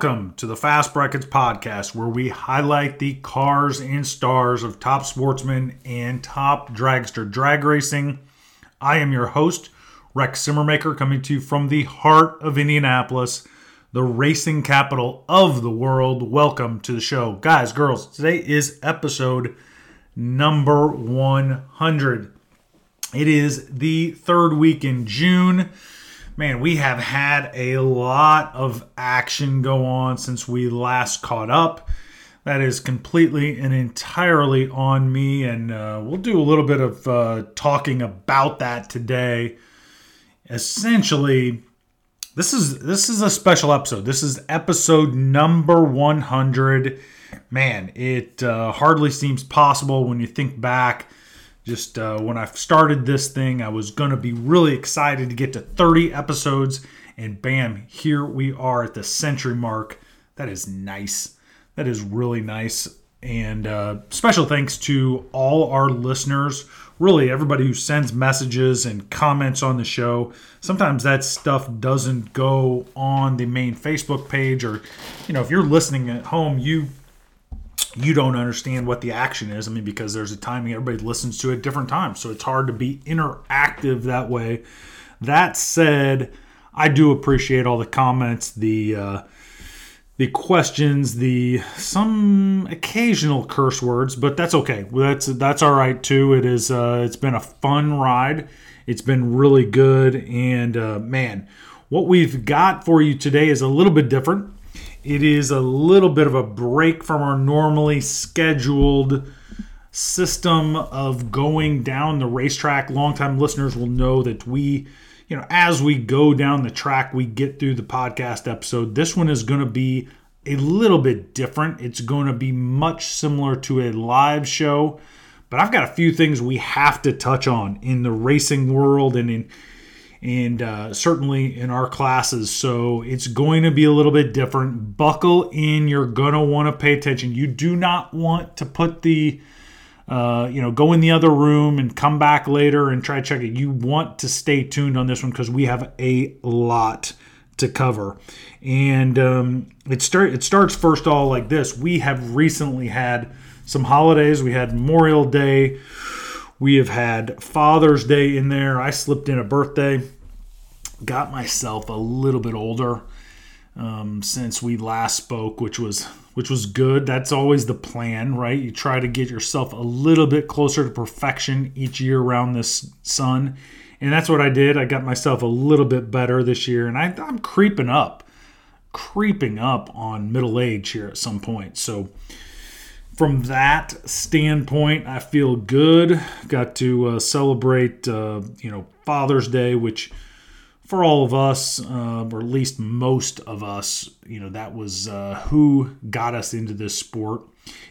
Welcome to the Fast Brackets podcast, where we highlight the cars and stars of Top Sportsman and Top Dragster drag racing. I am your host, Rex Simmermaker, coming to you from the heart of Indianapolis, the racing capital of the world. Welcome to the show. Guys, girls, today is episode number 100. It is the third week in June. Man, we have had a lot of action go on since we last caught up. That is completely and entirely on me, and we'll do a little bit of talking about that today. Essentially, this is a special episode. This is episode number 100. Man, it hardly seems possible when you think back. Just when I started this thing, I was going to be really excited to get to 30 episodes, and bam, here we are at the century mark. That is nice. That is really nice. And special thanks to all our listeners, really everybody who sends messages and comments on the show. Sometimes that stuff doesn't go on the main Facebook page, or if you're listening at home, you don't understand what the action is. I mean, because there's a timing, everybody listens to it at different times, so it's hard to be interactive that way. That said, I do appreciate all the comments, the questions, some occasional curse words, but that's okay. That's all right too. It is. It's been a fun ride. It's been really good, and man, what we've got for you today is a little bit different. It is a little bit of a break from our normally scheduled system of going down the racetrack. Longtime listeners will know that we, as we go down the track, we get through the podcast episode. This one is going to be a little bit different. It's going to be much similar to a live show, but I've got a few things we have to touch on in the racing world and in certainly in our classes. So it's going to be a little bit different. Buckle in. You're going to want to pay attention. You do not want to put the, go in the other room and come back later and try to check it. You want to stay tuned on this one because we have a lot to cover. And it starts first of all like this. We have recently had some holidays. We had Memorial Day. We have had Father's Day in there. I slipped in a birthday. Got myself a little bit older since we last spoke, which was good. That's always the plan, right? You try to get yourself a little bit closer to perfection each year around this sun. And that's what I did. I got myself a little bit better this year. And I'm creeping up on middle age here at some point. So from that standpoint, I feel good. Got to celebrate, Father's Day, which for all of us, or at least most of us, that was who got us into this sport.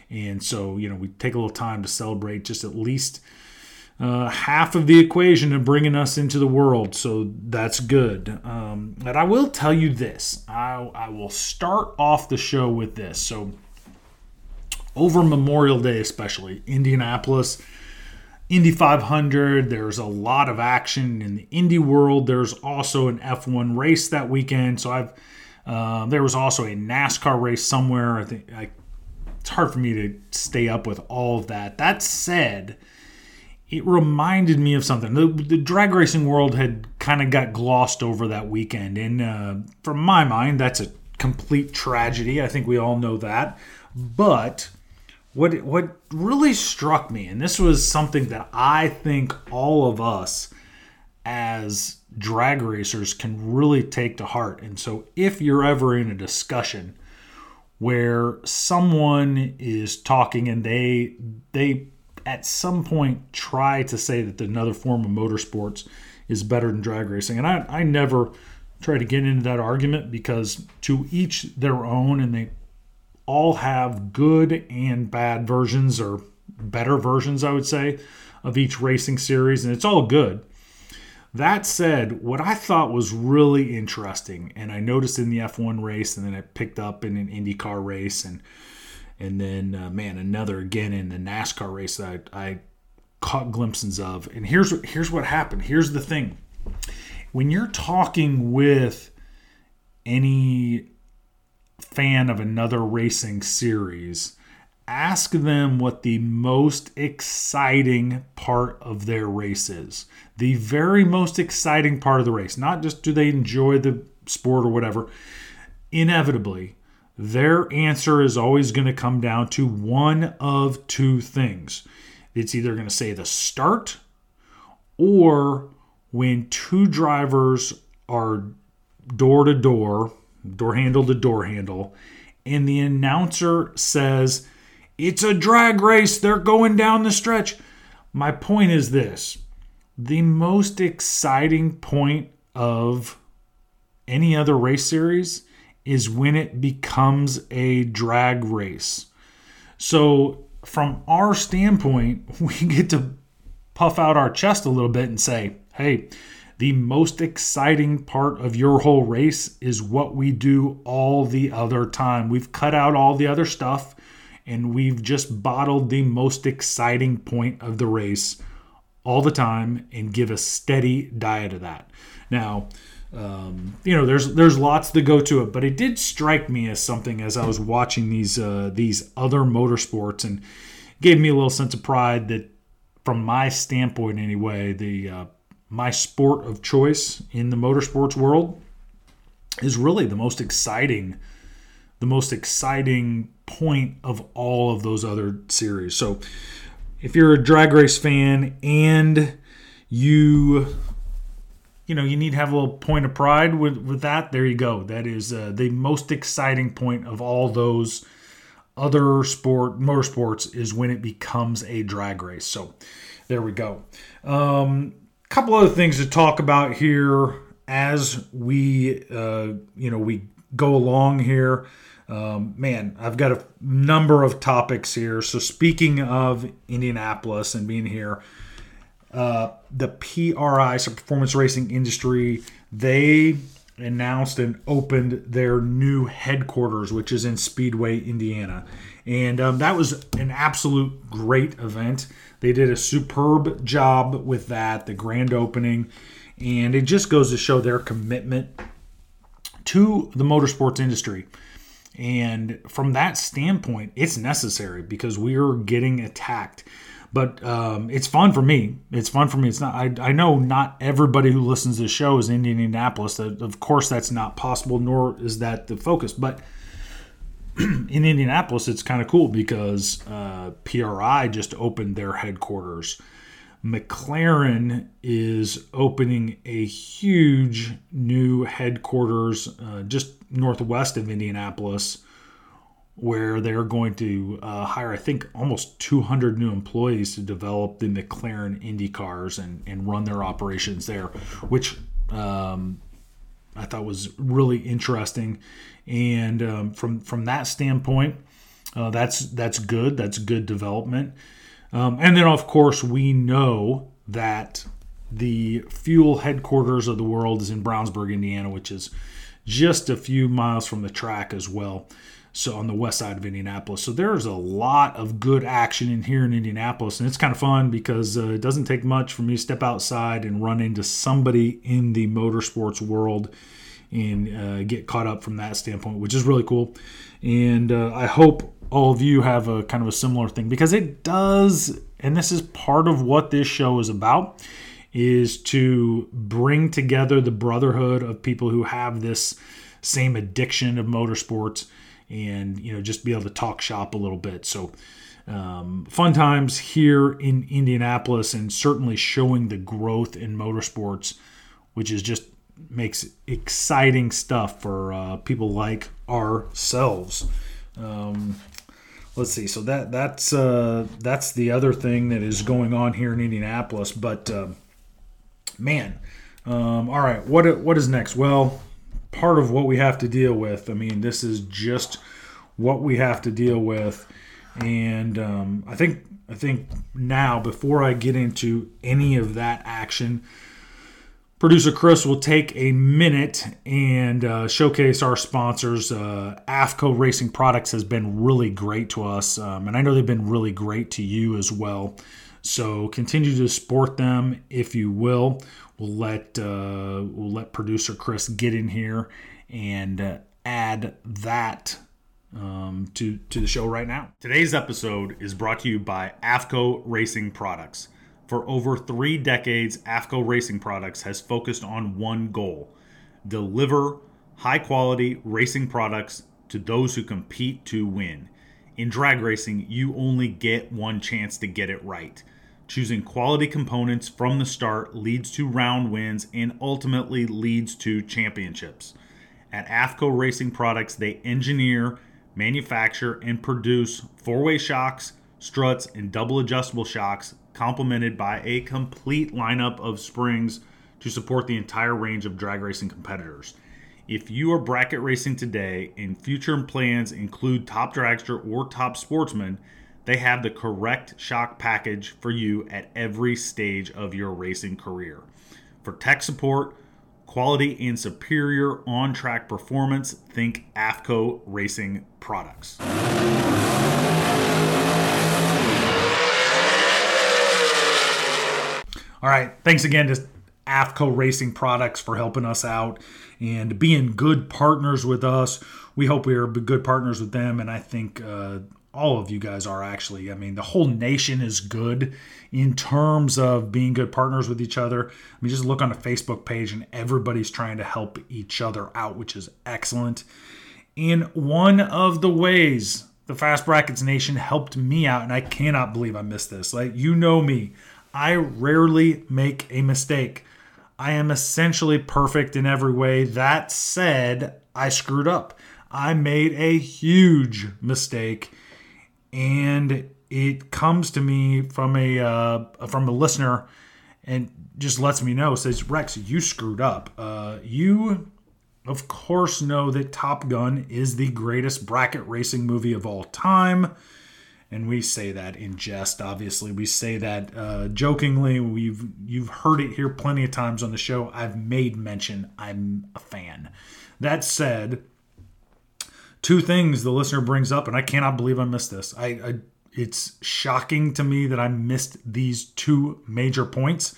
And so, we take a little time to celebrate just at least half of the equation of bringing us into the world. So that's good. But I will tell you this. I will start off the show with this. So over Memorial Day especially, Indianapolis, Indy 500, there's a lot of action in the Indy world. There's also an F1 race that weekend. So there was also a NASCAR race somewhere. I think it's hard for me to stay up with all of that. That said, it reminded me of something. The drag racing world had kind of got glossed over that weekend. And from my mind, that's a complete tragedy. I think we all know that. But what really struck me, and this was something that I think all of us as drag racers can really take to heart. And so if you're ever in a discussion where someone is talking and they at some point try to say that another form of motorsports is better than drag racing, and I never try to get into that argument because to each their own, and they all have good and bad versions, or better versions, I would say, of each racing series, and it's all good. That said, what I thought was really interesting, and I noticed in the F1 race, and then I picked up in an IndyCar race, and then, another again in the NASCAR race that I caught glimpses of. And here's what happened. Here's the thing. When you're talking with any fan of another racing series, ask them what the most exciting part of their race is. The very most exciting part of the race. Not just do they enjoy the sport or whatever. Inevitably, their answer is always going to come down to one of two things. It's either going to say the start, or when two drivers are door-to-door, door handle to door handle, and the announcer says, "It's a drag race, they're going down the stretch." My point is this. The most exciting point of any other race series is when it becomes a drag race. So from our standpoint, we get to puff out our chest a little bit and say, hey, the most exciting part of your whole race is what we do all the other time. We've cut out all the other stuff, and we've just bottled the most exciting point of the race all the time and give a steady diet of that. Now, there's lots that go to it, but it did strike me as something as I was watching these other motorsports, and gave me a little sense of pride that, from my standpoint anyway, my sport of choice in the motorsports world is really the most exciting point of all of those other series. So if you're a drag race fan and you need to have a little point of pride with that, there you go. That is the most exciting point of all those other motorsports is when it becomes a drag race. So there we go. Couple other things to talk about here as we go along here. I've got a number of topics here. So speaking of Indianapolis and being here, the PRI, so Performance Racing Industry, they announced and opened their new headquarters, which is in Speedway, Indiana. And that was an absolute great event. They did a superb job with that, the grand opening. And it just goes to show their commitment to the motorsports industry. And from that standpoint, it's necessary because we are getting attacked. But it's fun for me. It's not. I know not everybody who listens to the show is in Indianapolis. Of course, that's not possible, nor is that the focus. But in Indianapolis, it's kind of cool because PRI just opened their headquarters. McLaren is opening a huge new headquarters just northwest of Indianapolis, where they're going to hire, I think, almost 200 new employees to develop the McLaren Indy cars and run their operations there, which I thought was really interesting. And from that standpoint, that's good. That's good development. And then, of course, we know that the fuel headquarters of the world is in Brownsburg, Indiana, which is just a few miles from the track as well. So on the west side of Indianapolis. So there's a lot of good action in here in Indianapolis. And it's kind of fun because it doesn't take much for me to step outside and run into somebody in the motorsports world and get caught up from that standpoint, which is really cool. And I hope all of you have a kind of a similar thing, because it does, and this is part of what this show is about, is to bring together the brotherhood of people who have this same addiction of motorsports, and just be able to talk shop a little bit. So fun times here in Indianapolis, and certainly showing the growth in motorsports, which is just makes exciting stuff for people like ourselves. Let's see. So that's the other thing that is going on here in Indianapolis. But all right, what is next? Well, part of what we have to deal with. I mean, this is just what we have to deal with. And I think now, before I get into any of that action, producer Chris will take a minute and showcase our sponsors. AFCO Racing Products has been really great to us, and I know they've been really great to you as well. So continue to support them if you will. We'll let producer Chris get in here and add that to the show right now. Today's episode is brought to you by AFCO Racing Products. For over 3 decades, AFCO Racing Products has focused on one goal: deliver high-quality racing products to those who compete to win. In drag racing, you only get one chance to get it right. Choosing quality components from the start leads to round wins and ultimately leads to championships. At AFCO Racing Products, they engineer, manufacture, and produce four-way shocks, struts, and double adjustable shocks, complemented by a complete lineup of springs to support the entire range of drag racing competitors. If you are bracket racing today and future plans include Top Dragster or Top Sportsman, they have the correct shock package for you at every stage of your racing career. For tech support, quality, and superior on-track performance, think AFCO Racing Products. All right, thanks again to AFCO Racing Products for helping us out and being good partners with us. We hope we are good partners with them, and I think all of you guys are actually. I mean, the whole nation is good in terms of being good partners with each other. I mean, just look on the Facebook page and everybody's trying to help each other out, which is excellent. And one of the ways the Fast Brackets Nation helped me out, and I cannot believe I missed this. Like, you know me, I rarely make a mistake. I am essentially perfect in every way. That said, I screwed up. I made a huge mistake. And it comes to me from a listener and just lets me know, says, Rex, you screwed up. You, of course, know that Top Gun is the greatest bracket racing movie of all time. And we say that in jest, obviously. We say that jokingly. You've heard it here plenty of times on the show. I've made mention I'm a fan. That said, two things the listener brings up, and I cannot believe I missed this. It's shocking to me that I missed these two major points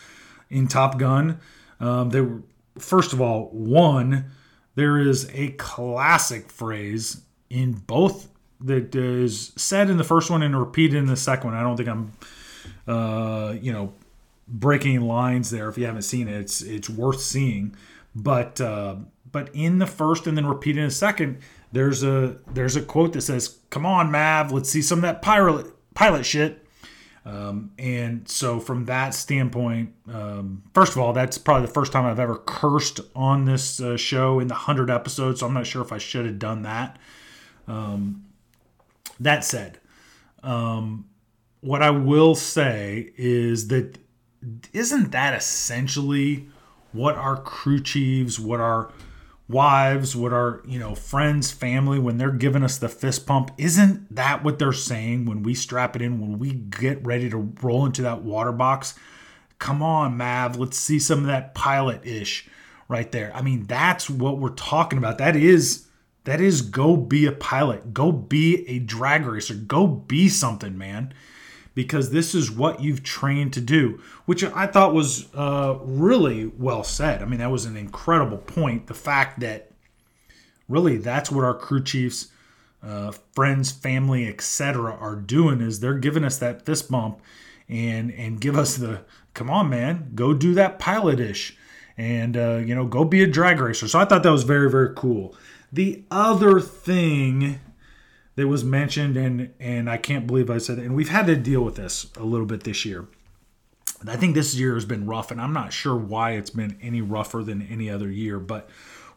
in Top Gun. They were, first of all, one, there is a classic phrase in both that is said in the first one and repeated in the second one. I don't think I'm, breaking lines there. If you haven't seen it, it's worth seeing. But in the first and then repeated in the second, There's a quote that says, "Come on, Mav, let's see some of that pilot shit." And so from that standpoint, first of all, that's probably the first time I've ever cursed on this show in the 100 episodes, so I'm not sure if I should have done that. That said, what I will say is that isn't that essentially what our crew chiefs, what our wives, what our friends, family, when they're giving us the fist pump, isn't that what they're saying when we strap it in, when we get ready to roll into that water box? Come on, Mav, let's see some of that pilot-ish right there. I mean, that's what we're talking about. That is go be a pilot. Go be a drag racer. Go be something, man. Because this is what you've trained to do, which I thought was really well said. I mean, that was an incredible point. The fact that really that's what our crew chiefs, friends, family, etc. are doing is they're giving us that fist bump and give us the, come on, man, go do that pilot-ish and, go be a drag racer. So I thought that was very, very cool. The other thing that was mentioned, and I can't believe I said that, and we've had to deal with this a little bit this year. I think this year has been rough, and I'm not sure why it's been any rougher than any other year, but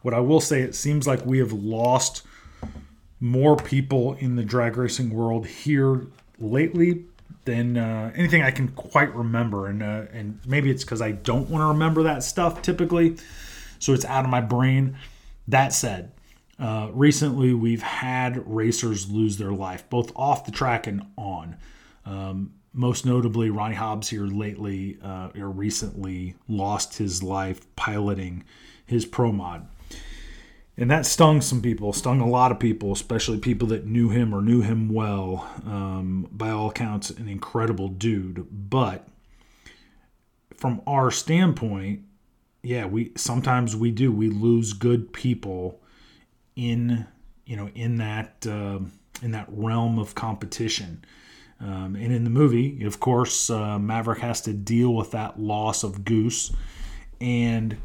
what I will say, it seems like we have lost more people in the drag racing world here lately than anything I can quite remember, and maybe it's because I don't want to remember that stuff typically, so it's out of my brain. That said, recently, we've had racers lose their life, both off the track and on. Most notably, Ronnie Hobbs here recently lost his life piloting his Pro Mod. And that stung a lot of people, especially people that knew him or knew him well. By all accounts, an incredible dude. But from our standpoint, yeah, we lose good people in that realm of competition. And in the movie, of course, Maverick has to deal with that loss of Goose. And,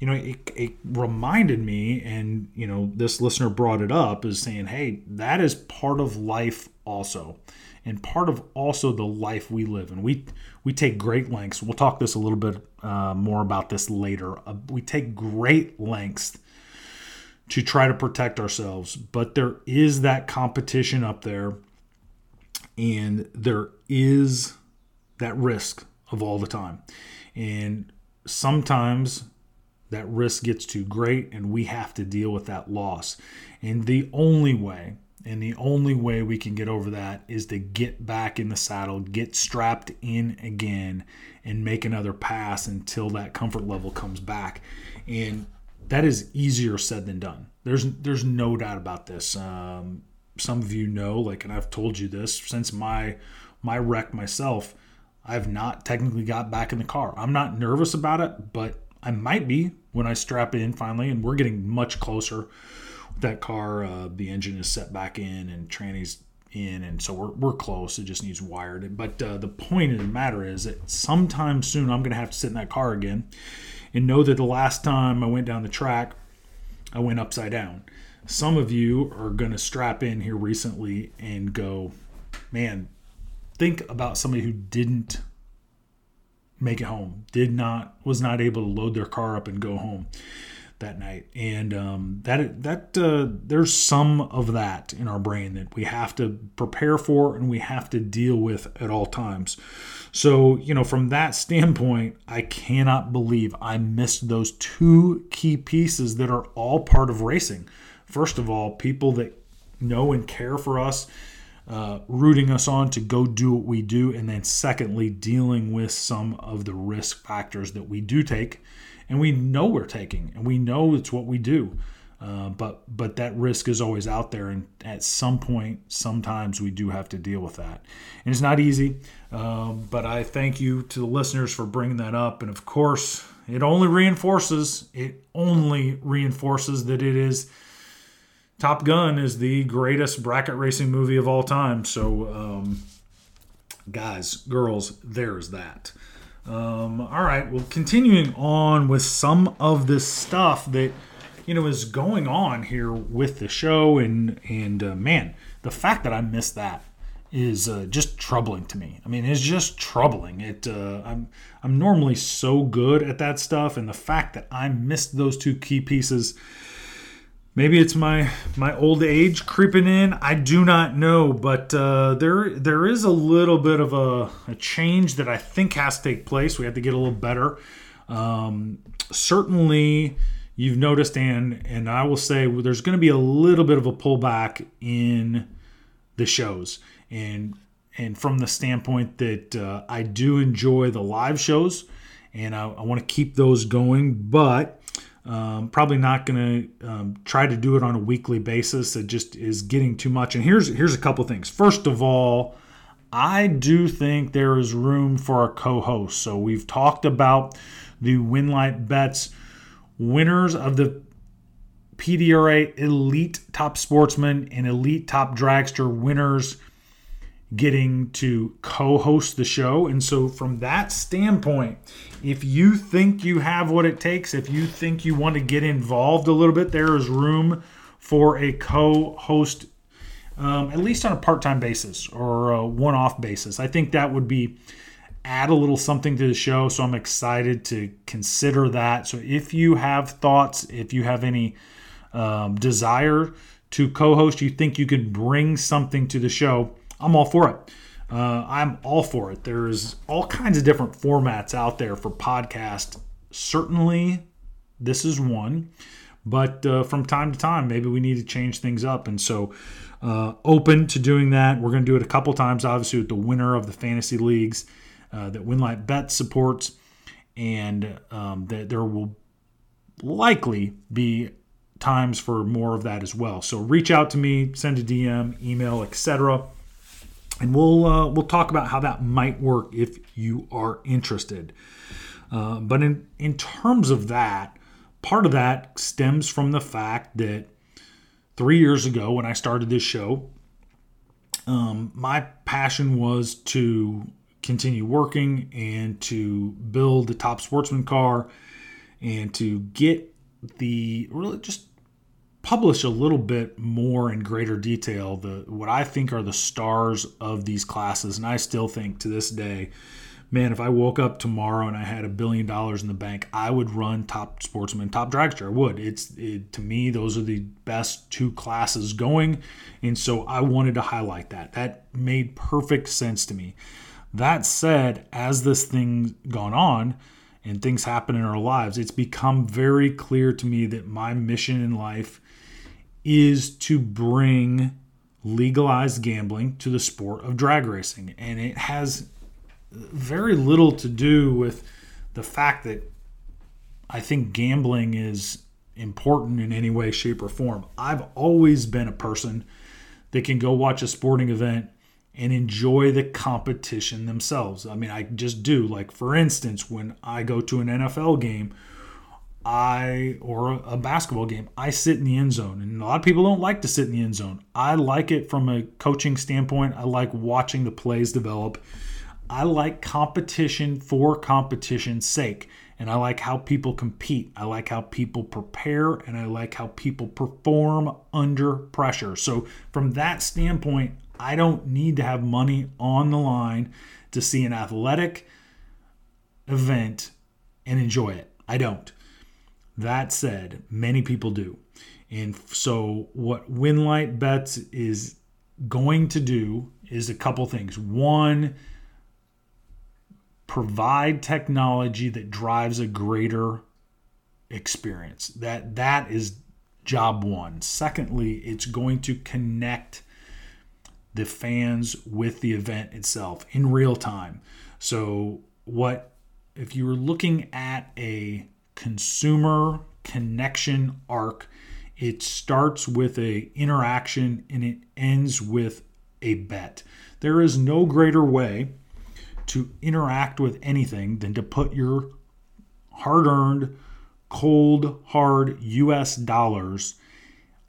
you know, it reminded me, and, you know, this listener brought it up as saying, hey, that is part of life also. And part of also the life we live in. We take great lengths. We'll talk this a little bit more about this later. We take great lengths to try to protect ourselves. But there is that competition up there. And there is that risk of all the time. And sometimes that risk gets too great and we have to deal with that loss. And the only way we can get over that is to get back in the saddle, get strapped in again, and make another pass until that comfort level comes back. And that is easier said than done. There's no doubt about this. Some of you know, like, and I've told you this, since my wreck myself, I've not technically got back in the car. I'm not nervous about it, but I might be when I strap in finally, and we're getting much closer with that car. The engine is set back in and tranny's in, and so we're close. It just needs wired. But the point of the matter is that sometime soon I'm going to have to sit in that car again and know that the last time I went down the track, I went upside down. Some of you are going to strap in here recently and go, man, think about somebody who didn't make it home, was not able to load their car up and go home that night. And that there's some of that in our brain that we have to prepare for and we have to deal with at all times. So, you know, from that standpoint, I cannot believe I missed those two key pieces that are all part of racing. First of all, people that know and care for us, rooting us on to go do what we do. And then secondly, dealing with some of the risk factors that we do take and we know we're taking and we know it's what we do. But that risk is always out there. And at some point, sometimes we do have to deal with that. And it's not easy. But I thank you to the listeners for bringing that up. And of course, it only reinforces that it is Top Gun is the greatest bracket racing movie of all time. So, guys, girls, there's that. All right. Well, continuing on with some of this stuff that, you know, is going on here with the show. And man, the fact that I missed that is just troubling to me. I mean, it's just troubling. I'm normally so good at that stuff. And the fact that I missed those two key pieces, maybe it's my old age creeping in. I do not know, but there is a little bit of a change that I think has to take place. We have to get a little better. Certainly, you've noticed, and I will say there's going to be a little bit of a pullback in the shows, and from the standpoint that I do enjoy the live shows, and I want to keep those going, but probably not going to try to do it on a weekly basis. It just is getting too much. And here's a couple things. First of all, I do think there is room for a co-host. So we've talked about the WinLight Bets winners of the PDRA Elite Top Sportsman and Elite Top Dragster winners getting to co-host the show. And so from that standpoint, if you think you have what it takes, if you think you want to get involved a little bit, there is room for a co-host, at least on a part-time basis or a one-off basis. I think that would be add a little something to the show. So I'm excited to consider that. So if you have thoughts, if you have any desire to co-host, you think you can bring something to the show, I'm all for it. I'm all for it. There's all kinds of different formats out there for podcasts. Certainly, this is one. But from time to time, maybe we need to change things up. And so open to doing that. We're going to do it a couple times, obviously, with the winner of the fantasy leagues that WinLight Bet supports. And there will likely be times for more of that as well. So reach out to me, send a DM, email, etc. And we'll talk about how that might work if you are interested. But in terms of that, part of that stems from the fact that 3 years ago when I started this show, my passion was to continue working and to build the Top Sportsman car and to get the, really just publish a little bit more in greater detail the what I think are the stars of these classes. And I still think to this day, man, if I woke up tomorrow and I had $1 billion in the bank, I would run Top Sportsman, Top Dragster. I would. To me, those are the best two classes going. And so I wanted to highlight that. That made perfect sense to me. That said, as this thing's gone on and things happen in our lives, it's become very clear to me that my mission in life is to bring legalized gambling to the sport of drag racing. And it has very little to do with the fact that I think gambling is important in any way, shape, or form. I've always been a person that can go watch a sporting event and enjoy the competition themselves. I mean, I just do. Like, for instance, when I go to an NFL game or a basketball game, I sit in the end zone. And a lot of people don't like to sit in the end zone. I like it from a coaching standpoint. I like watching the plays develop. I like competition for competition's sake, and I like how people compete. I like how people prepare, and I like how people perform under pressure. So from that standpoint, I don't need to have money on the line to see an athletic event and enjoy it. I don't. That said, many people do. And so what WinLight Bets is going to do is a couple things. One, provide technology that drives a greater experience. That is job one. Secondly, it's going to connect the fans with the event itself in real time. So if you were looking at a consumer connection arc, it starts with a interaction and it ends with a bet. There is no greater way to interact with anything than to put your hard-earned, cold, hard US dollars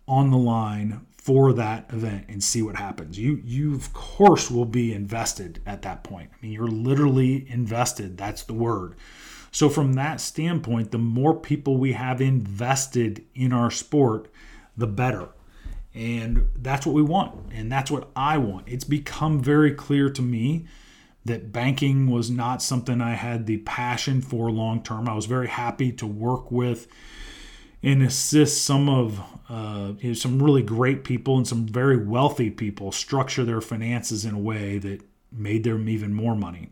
on the line for that event and see what happens. You of course will be invested at that point. I mean, you're literally invested. That's the word. So from that standpoint, the more people we have invested in our sport, the better. And that's what we want. And that's what I want. It's become very clear to me that banking was not something I had the passion for long term. I was very happy to work with and assist some of some really great people and some very wealthy people structure their finances in a way that made them even more money.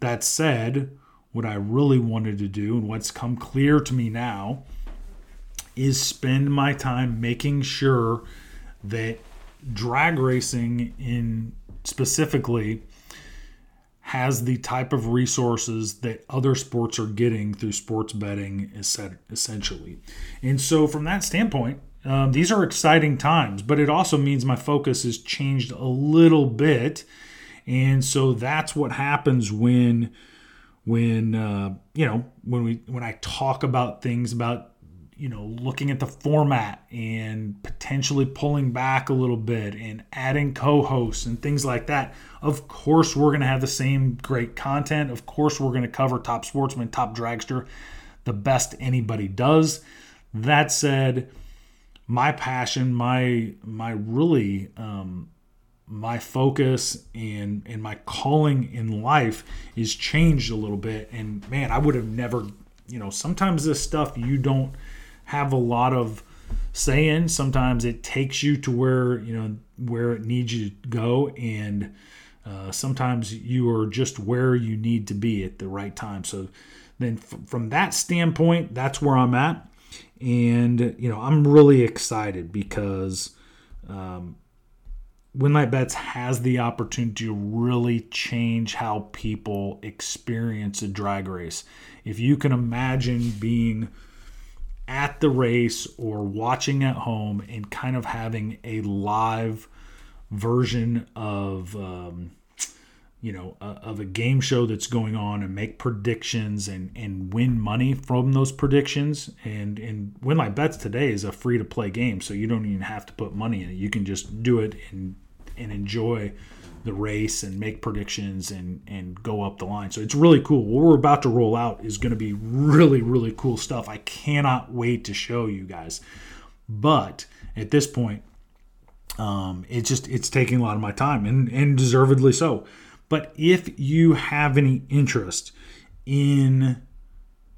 That said, what I really wanted to do and what's come clear to me now is spend my time making sure that drag racing in specifically has the type of resources that other sports are getting through sports betting, essentially. And so from that standpoint, these are exciting times, but it also means my focus has changed a little bit. And so that's what happens when I talk about things about, looking at the format and potentially pulling back a little bit and adding co-hosts and things like that. Of course, we're going to have the same great content. Of course, we're going to cover Top Sportsman, Top Dragster, the best anybody does. That said, my passion, my focus and my calling in life is changed a little bit. And man, I would have never, sometimes this stuff you don't have a lot of say in. Sometimes it takes you to where it needs you to go, and sometimes you are just where you need to be at the right time. So then from that standpoint, that's where I'm at, and I'm really excited because WinLight Bets has the opportunity to really change how people experience a drag race. If you can imagine being at the race or watching at home and kind of having a live version of you know, of a game show that's going on, and make predictions and win money from those predictions. And WinLight Bets today is a free-to-play game, so you don't even have to put money in it. You can just do it and enjoy the race and make predictions and go up the line. So it's really cool. What we're about to roll out is going to be really, really cool stuff. I cannot wait to show you guys. But at this point, it's taking a lot of my time, and deservedly so. But if you have any interest in,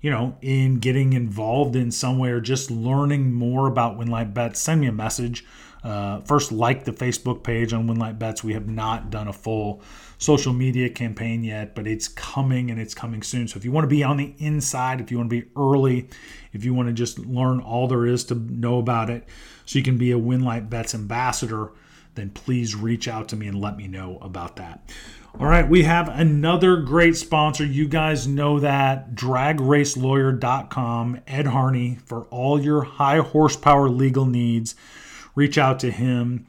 you know, in getting involved in some way or just learning more about WinLight Bets, send me a message. First, like the Facebook page on WinLight Bets. We have not done a full social media campaign yet, but it's coming, and it's coming soon. So if you want to be on the inside, if you want to be early, if you want to just learn all there is to know about it so you can be a WinLight Bets ambassador, then please reach out to me and let me know about that. All right, we have another great sponsor. You guys know that, DragRaceLawyer.com, Ed Harney, for all your high horsepower legal needs. Reach out to him,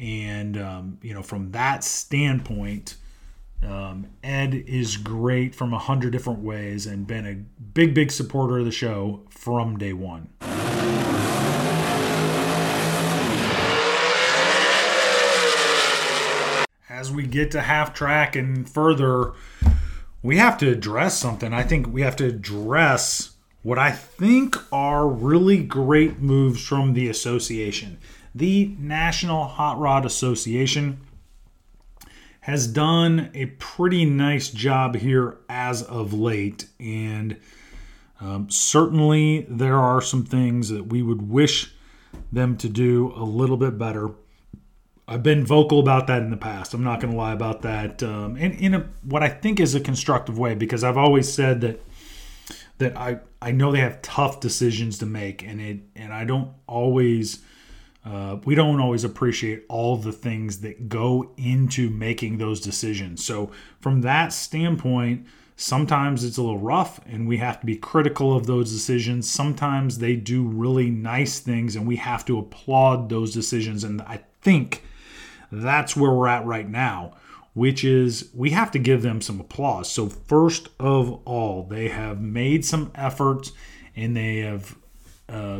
and from that standpoint, Ed is great from 100 different ways, and been a big, big supporter of the show from day one. As we get to half track and further, we have to address something. I think we have to address what I think are really great moves from the association. The National Hot Rod Association has done a pretty nice job here as of late, and certainly there are some things that we would wish them to do a little bit better. I've been vocal about that in the past. I'm not going to lie about that, and in what I think is a constructive way, because I've always said that I know they have tough decisions to make, and I don't always. We don't always appreciate all the things that go into making those decisions. So from that standpoint, sometimes it's a little rough, and we have to be critical of those decisions. Sometimes they do really nice things, and we have to applaud those decisions. And I think that's where we're at right now, which is we have to give them some applause. So first of all, they have made some efforts, and they have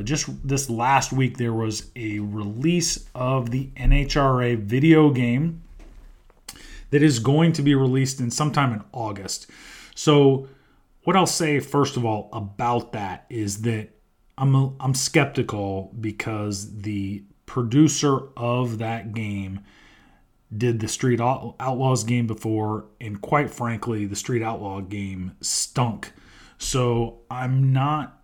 just this last week, there was a release of the NHRA video game that is going to be released in sometime in August. So what I'll say first of all about that is that I'm skeptical, because the producer of that game did the Street Outlaws game before, and quite frankly, the Street Outlaw game stunk. So I'm not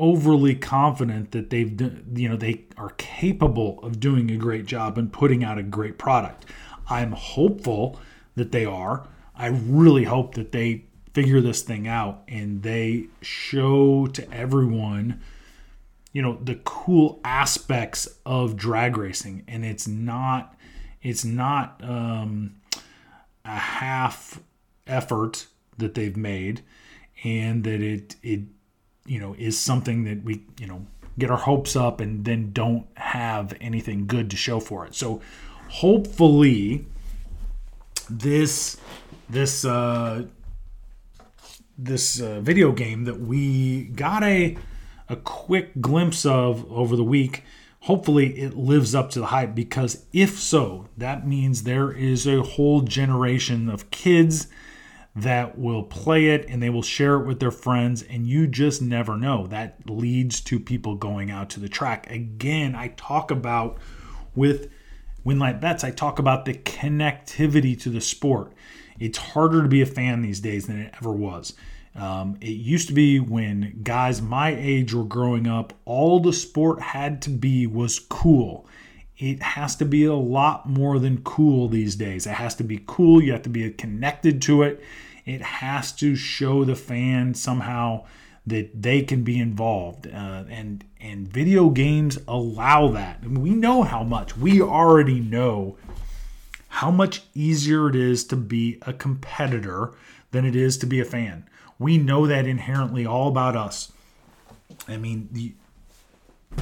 overly confident that they are capable of doing a great job and putting out a great product. I'm hopeful that they are. I really hope that they figure this thing out and they show to everyone, you know, the cool aspects of drag racing. And it's not a half effort that they've made, and that it is something that we, get our hopes up and then don't have anything good to show for it. So hopefully this video game that we got a quick glimpse of over the week, hopefully it lives up to the hype, because if so, that means there is a whole generation of kids that will play it, and they will share it with their friends, and you just never know. That leads to people going out to the track. Again, I talk about with WinLight Bets, I talk about the connectivity to the sport. It's harder to be a fan these days than it ever was. It used to be when guys my age were growing up, all the sport had to be was cool. It has to be a lot more than cool these days. It has to be cool. You have to be connected to it. It has to show the fan somehow that they can be involved. And video games allow that. And we know how much. We already know how much easier it is to be a competitor than it is to be a fan. We know that inherently all about us. I mean,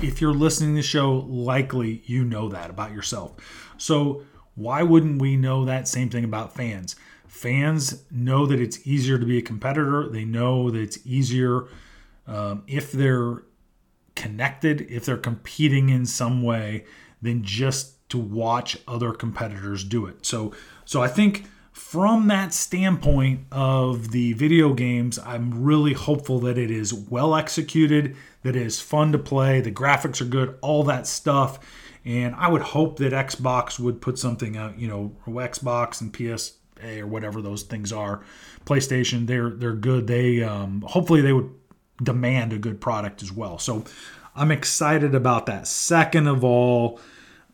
if you're listening to the show, likely you know that about yourself. So why wouldn't we know that same thing about fans? Fans know that it's easier to be a competitor. They know that it's easier if they're connected, if they're competing in some way, than just to watch other competitors do it. So I think from that standpoint of the video games, I'm really hopeful that it is well executed, that it is fun to play, the graphics are good, all that stuff. And I would hope that Xbox would put something out, you know, Xbox and PSA or whatever those things are, PlayStation, they're good. They hopefully they would demand a good product as well. So I'm excited about that. Second of all,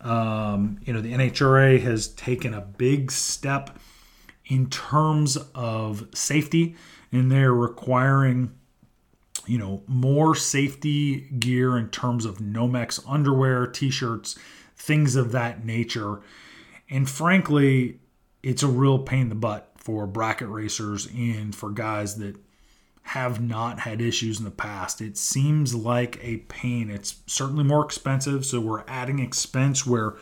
the NHRA has taken a big step in terms of safety, and they're requiring, more safety gear in terms of Nomex underwear, t-shirts, things of that nature. And frankly, it's a real pain in the butt for bracket racers and for guys that have not had issues in the past. It seems like a pain. It's certainly more expensive, so we're adding expense where,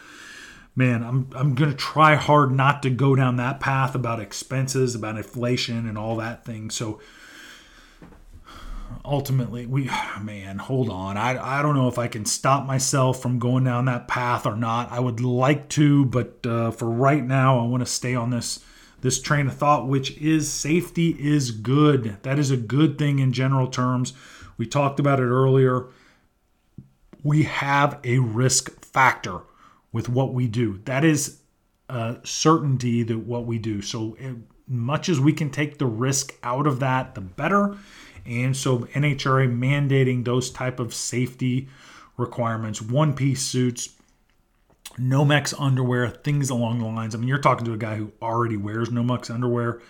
man, I'm going to try hard not to go down that path about expenses, about inflation and all that thing. So ultimately, I don't know if I can stop myself from going down that path or not. I would like to, but for right now, I want to stay on this train of thought, which is safety is good. That is a good thing in general terms. We talked about it earlier. We have a risk factor with what we do. That is a certainty that what we do. So as much as we can take the risk out of that, the better. And so NHRA mandating those type of safety requirements, one-piece suits, Nomex underwear, things along the lines. I mean, you're talking to a guy who already wears Nomex underwear,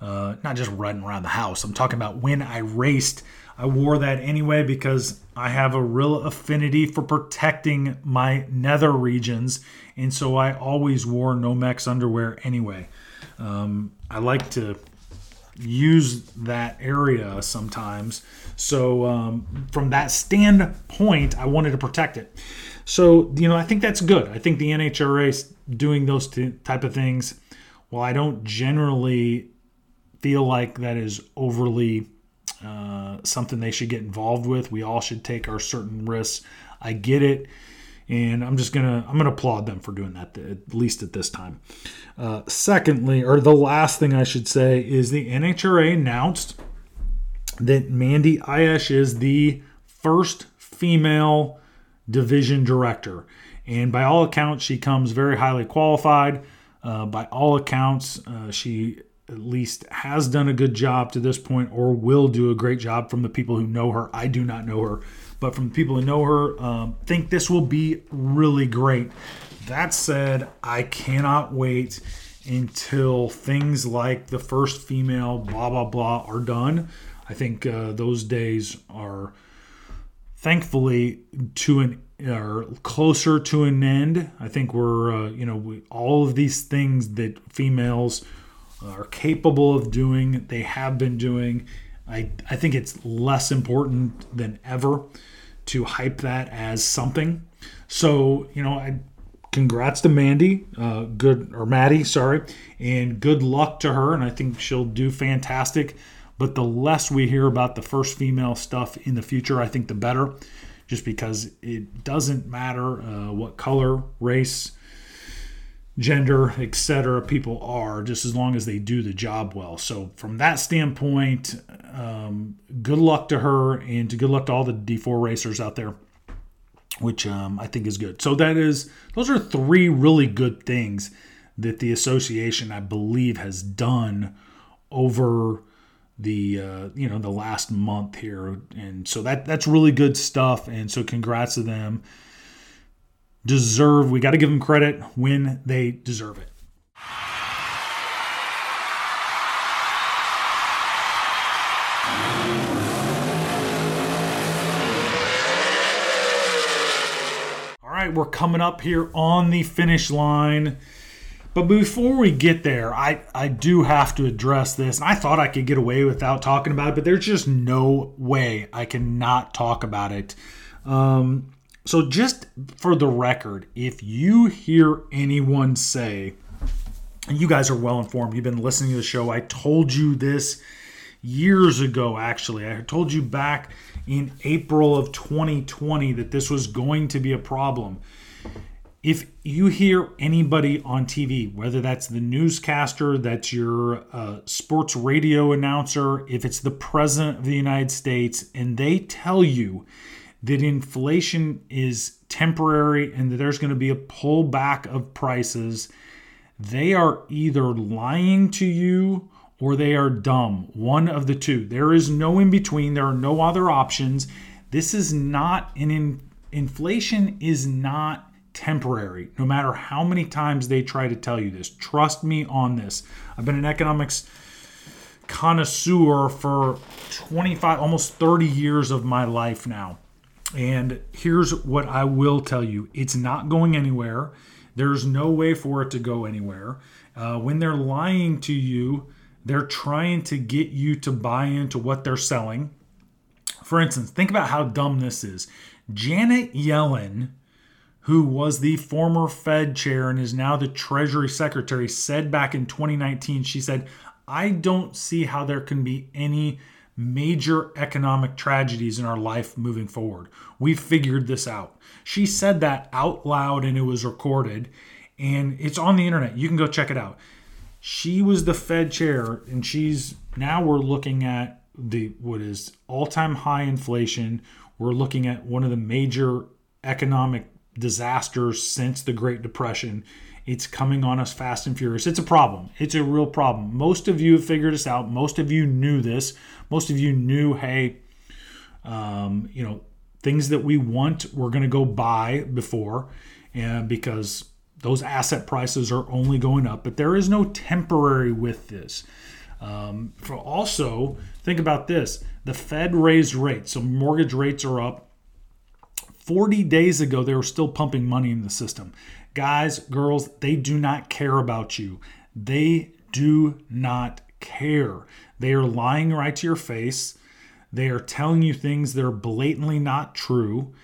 not just riding around the house. I'm talking about when I raced, I wore that anyway because I have a real affinity for protecting my nether regions, and so I always wore Nomex underwear anyway. I like to use that area sometimes. So from that standpoint, I wanted to protect it. So, I think that's good. I think the NHRA is doing those type of things. While I don't generally feel like that is overly something they should get involved with, we all should take our certain risks. I get it. And I'm gonna applaud them for doing that, at least at this time. Secondly, or the last thing I should say, is the NHRA announced that Mandy Ayesh is the first female division director. And by all accounts, she comes very highly qualified. By all accounts, she at least has done a good job to this point, or will do a great job from the people who know her. I do not know her, but from the people who know her, think this will be really great. That said, I cannot wait until things like the first female blah, blah, blah are done. I think those days are thankfully closer to an end. I think we're, all of these things that females are capable of doing, they have been doing. I think it's less important than ever to hype that as something. So, congrats to Mandy, Maddie, sorry, and good luck to her. And I think she'll do fantastic. But the less we hear about the first female stuff in the future, I think the better, just because it doesn't matter what color, race, gender, etc. people are, just as long as they do the job well. So from that standpoint, good luck to her, and good luck to all the D4 racers out there, which I think is good. So those are three really good things that the association, I believe, has done over the the last month here, and so that's really good stuff. And so congrats to them. We got to give them credit when they deserve it. All right, we're coming up here on the finish line. But before we get there, I do have to address this. And I thought I could get away without talking about it, but there's just no way I cannot talk about it. So just for the record, if you hear anyone say You guys are well informed. You've been listening to the show. I told you this years ago, actually. I told you back in April of 2020 that this was going to be a problem. If you hear anybody on TV, whether that's the newscaster, that's your sports radio announcer, if it's the president of the United States, and they tell you that inflation is temporary and that there's going to be a pullback of prices, they are either lying to you or they are dumb. One of the two. There is no in between. There are no other options. This is not an inflation is not temporary, no matter how many times they try to tell you this. Trust me on this. I've been an economics connoisseur for 25, almost 30 years of my life now. And here's what I will tell you. It's not going anywhere. There's no way for it to go anywhere. When they're lying to you, they're trying to get you to buy into what they're selling. For instance, think about how dumb this is. Janet Yellen, who was the former Fed chair and is now the Treasury Secretary, said back in 2019, she said, I don't see how there can be any major economic tragedies in our life moving forward. We figured this out. She said that out loud and it was recorded and it's on the internet. You can go check it out. She was the Fed chair and she's now we're looking at the what is all-time high inflation. We're looking at one of the major economic disasters since the Great Depression. It's coming on us fast and furious. It's a problem. It's a real problem. Most of you have figured this out. Most of you knew this. Most of you knew, hey, things that we want, we're going to go buy before, and because those asset prices are only going up. But there is no temporary with this. Also, think about this. The Fed raised rates. So mortgage rates are up. 40 days ago, they were still pumping money in the system. Guys, girls, they do not care about you. They do not care. They are lying right to your face. They are telling you things that are blatantly not true.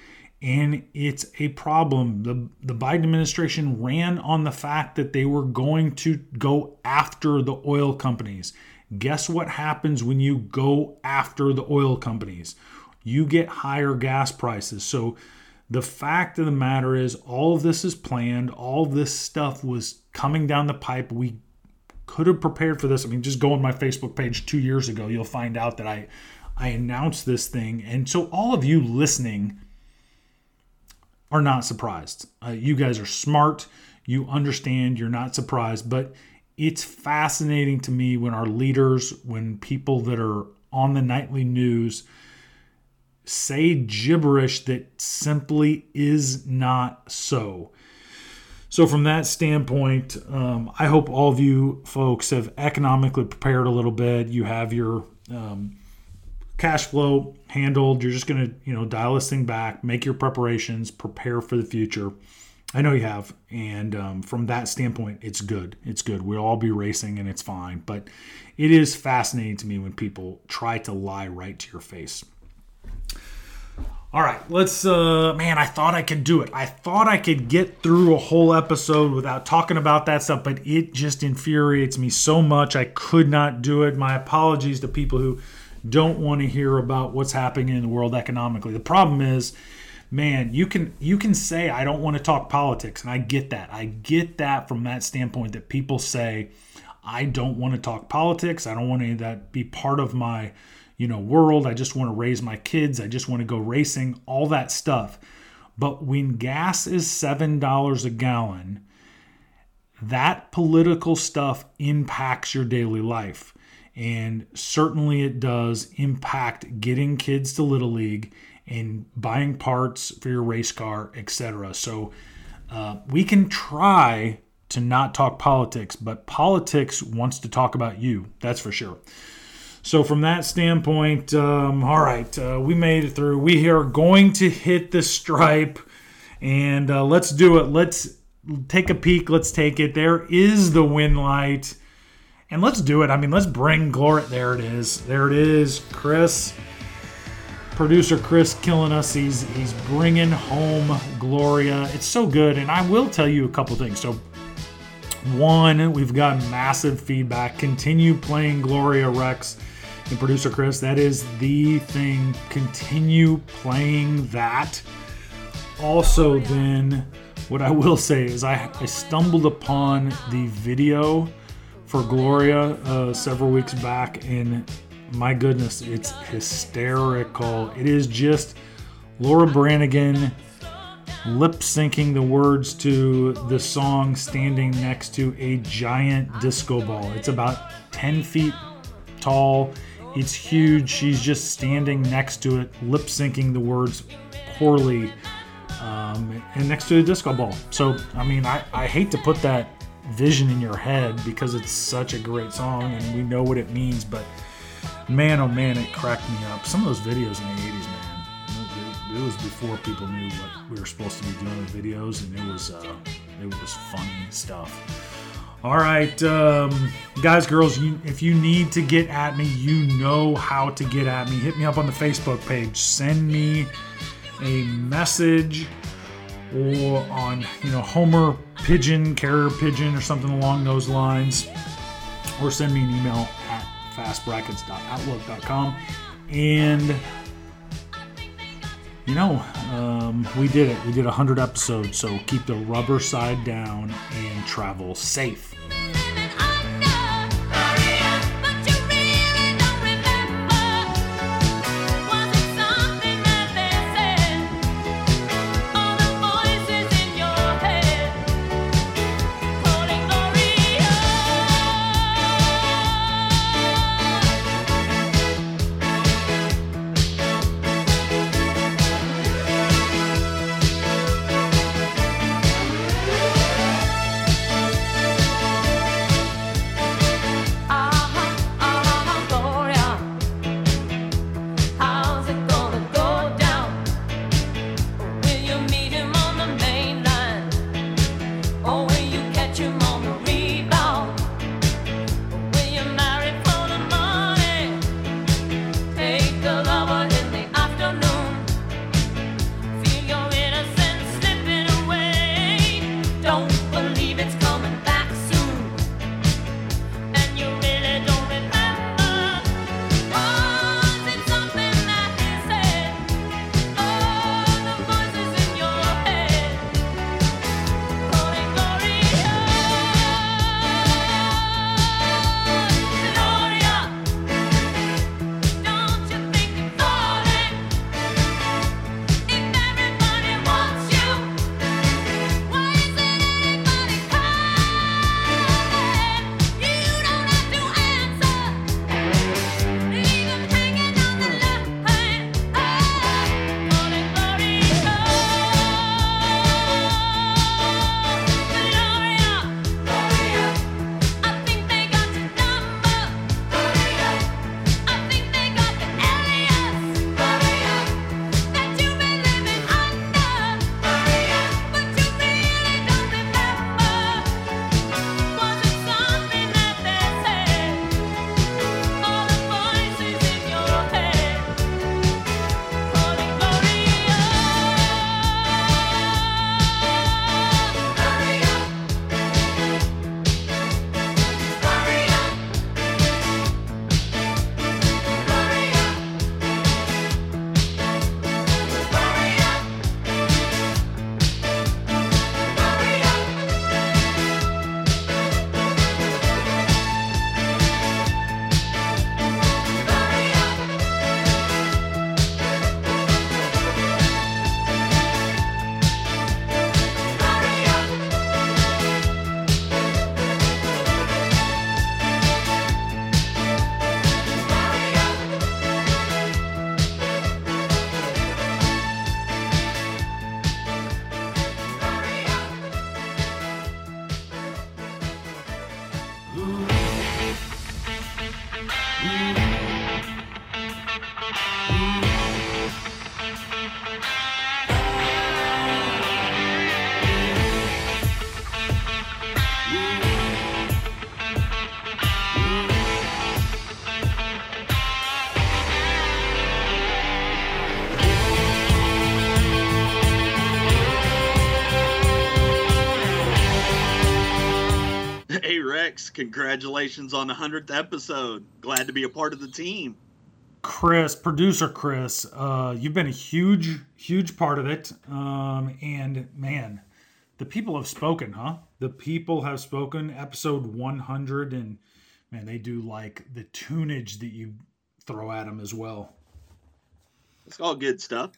And it's a problem. The Biden administration ran on the fact that they were going to go after the oil companies. Guess what happens when you go after the oil companies? You get higher gas prices. So the fact of the matter is all of this is planned. All of this stuff was coming down the pipe. We could have prepared for this. I mean, just go on my Facebook page 2 years ago. You'll find out that I announced this thing. And so all of you listening are not surprised. You guys are smart. You understand. You're not surprised. But it's fascinating to me when our leaders, when people that are on the nightly news say gibberish that simply is not so. So from that standpoint, I hope all of you folks have economically prepared a little bit. You have your cash flow handled. You're just going to, dial this thing back, make your preparations, prepare for the future. I know you have. And from that standpoint, it's good. It's good. We'll all be racing and it's fine. But it is fascinating to me when people try to lie right to your face. All right, let's, I thought I could do it. I thought I could get through a whole episode without talking about that stuff, but it just infuriates me so much. I could not do it. My apologies to people who don't want to hear about what's happening in the world economically. The problem is, you can say, I don't want to talk politics. And I get that. I get that from that standpoint that people say, I don't want to talk politics. I don't want to that be part of my world. I just want to raise my kids. I just want to go racing, all that stuff. But when gas is $7 a gallon, that political stuff impacts your daily life. And certainly it does impact getting kids to Little League and buying parts for your race car, etc. So we can try to not talk politics, but politics wants to talk about you. That's for sure. So from that standpoint, all right, we made it through. We are going to hit the stripe, and let's do it. Let's take a peek. Let's take it. There is the win light, and let's do it. I mean, let's bring Gloria. There it is. There it is. Chris, producer Chris, killing us. He's bringing home Gloria. It's so good, and I will tell you a couple things. So F1. We've got massive feedback. Continue playing Gloria, Rex and producer Chris. That is the thing. Continue playing that. Also, then what I will say is I stumbled upon the video for Gloria several weeks back, and my goodness, it's hysterical. It is just Laura Branigan lip syncing the words to the song standing next to a giant disco ball. It's about 10 feet tall. It's huge. She's just standing next to it, lip syncing the words poorly, and next to the disco ball. So, I mean, I hate to put that vision in your head because it's such a great song and we know what it means, but man, oh man, it cracked me up. Some of those videos in the 80s, man, it was before people knew what we were supposed to be doing with videos, and it was funny stuff. All right, guys, girls, if you need to get at me, you know how to get at me. Hit me up on the Facebook page. Send me a message, or on, Homer Pigeon, Carrier Pigeon, or something along those lines, or send me an email at fastbrackets.outlook.com. And, we did it. We did 100 episodes, so keep the rubber side down and travel safe. congratulations on the 100th episode. Glad to be a part of the team. Chris, producer Chris, you've been a huge, huge part of it. And man, the people have spoken, huh? The people have spoken. Episode 100, and man, they do like the tunage that you throw at them as well. It's all good stuff.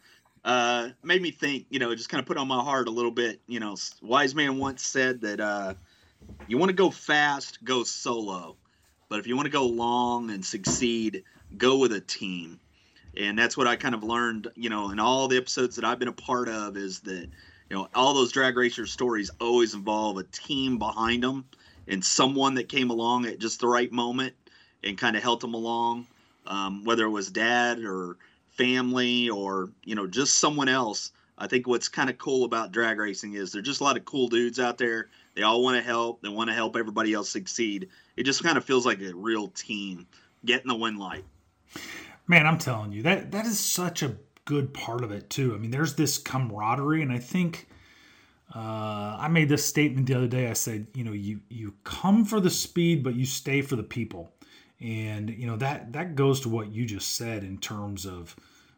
Made me think, you know, it just kind of put on my heart a little bit. You know, wise man once said that you want to go fast, go solo. But if you want to go long and succeed, go with a team. And that's what I kind of learned, you know, in all the episodes that I've been a part of, is that, you know, all those drag racer stories always involve a team behind them and someone that came along at just the right moment and kind of helped them along, whether it was dad or family or, you know, just someone else. I think what's kind of cool about drag racing is there's just a lot of cool dudes out there. They all want to help. They want to help everybody else succeed. It just kind of feels like a real team getting the win light. Man, I'm telling you, that is such a good part of it, too. I mean, there's this camaraderie, and I think I made this statement the other day. I said, you know, you come for the speed, but you stay for the people. And, you know, that goes to what you just said in terms of,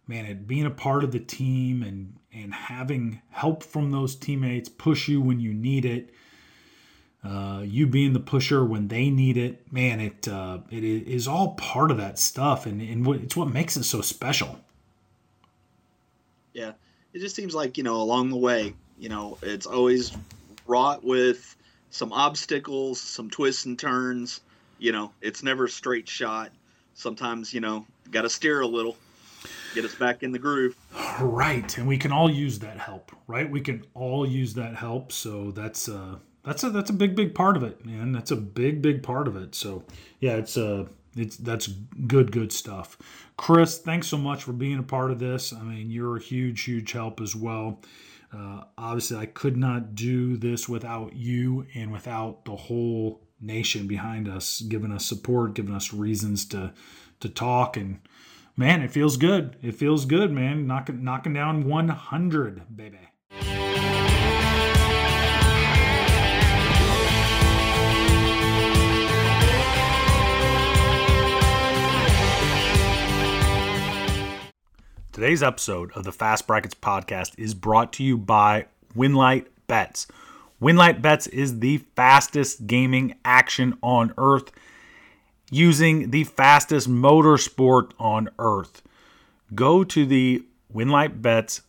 man, it being a part of the team and having help from those teammates push you when you need it. You being the pusher when they need it, man, it is all part of that stuff. And it's what makes it so special. Yeah. It just seems like, you know, along the way, you know, it's always wrought with some obstacles, some twists and turns. You know, it's never a straight shot. Sometimes, you know, got to steer a little, get us back in the groove. Right. And we can all use that help, right? We can all use that help. So that's a big, big part of it, man. That's a big, big part of it. So yeah, that's good stuff. Chris, thanks so much for being a part of this. I mean, you're a huge, huge help as well. Obviously I could not do this without you and without the whole nation behind us, giving us support, giving us reasons to talk. And man, it feels good. It feels good, man. Knocking down 100, baby. Today's episode of the Fast Brackets podcast is brought to you by WinLight Bets. WinLight Bets is the fastest gaming action on earth using the fastest motorsport on earth. Go to the WinLight Bets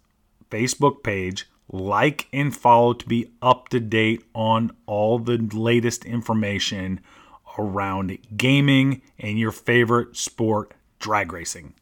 Facebook page, like and follow to be up to date on all the latest information around gaming and your favorite sport, drag racing.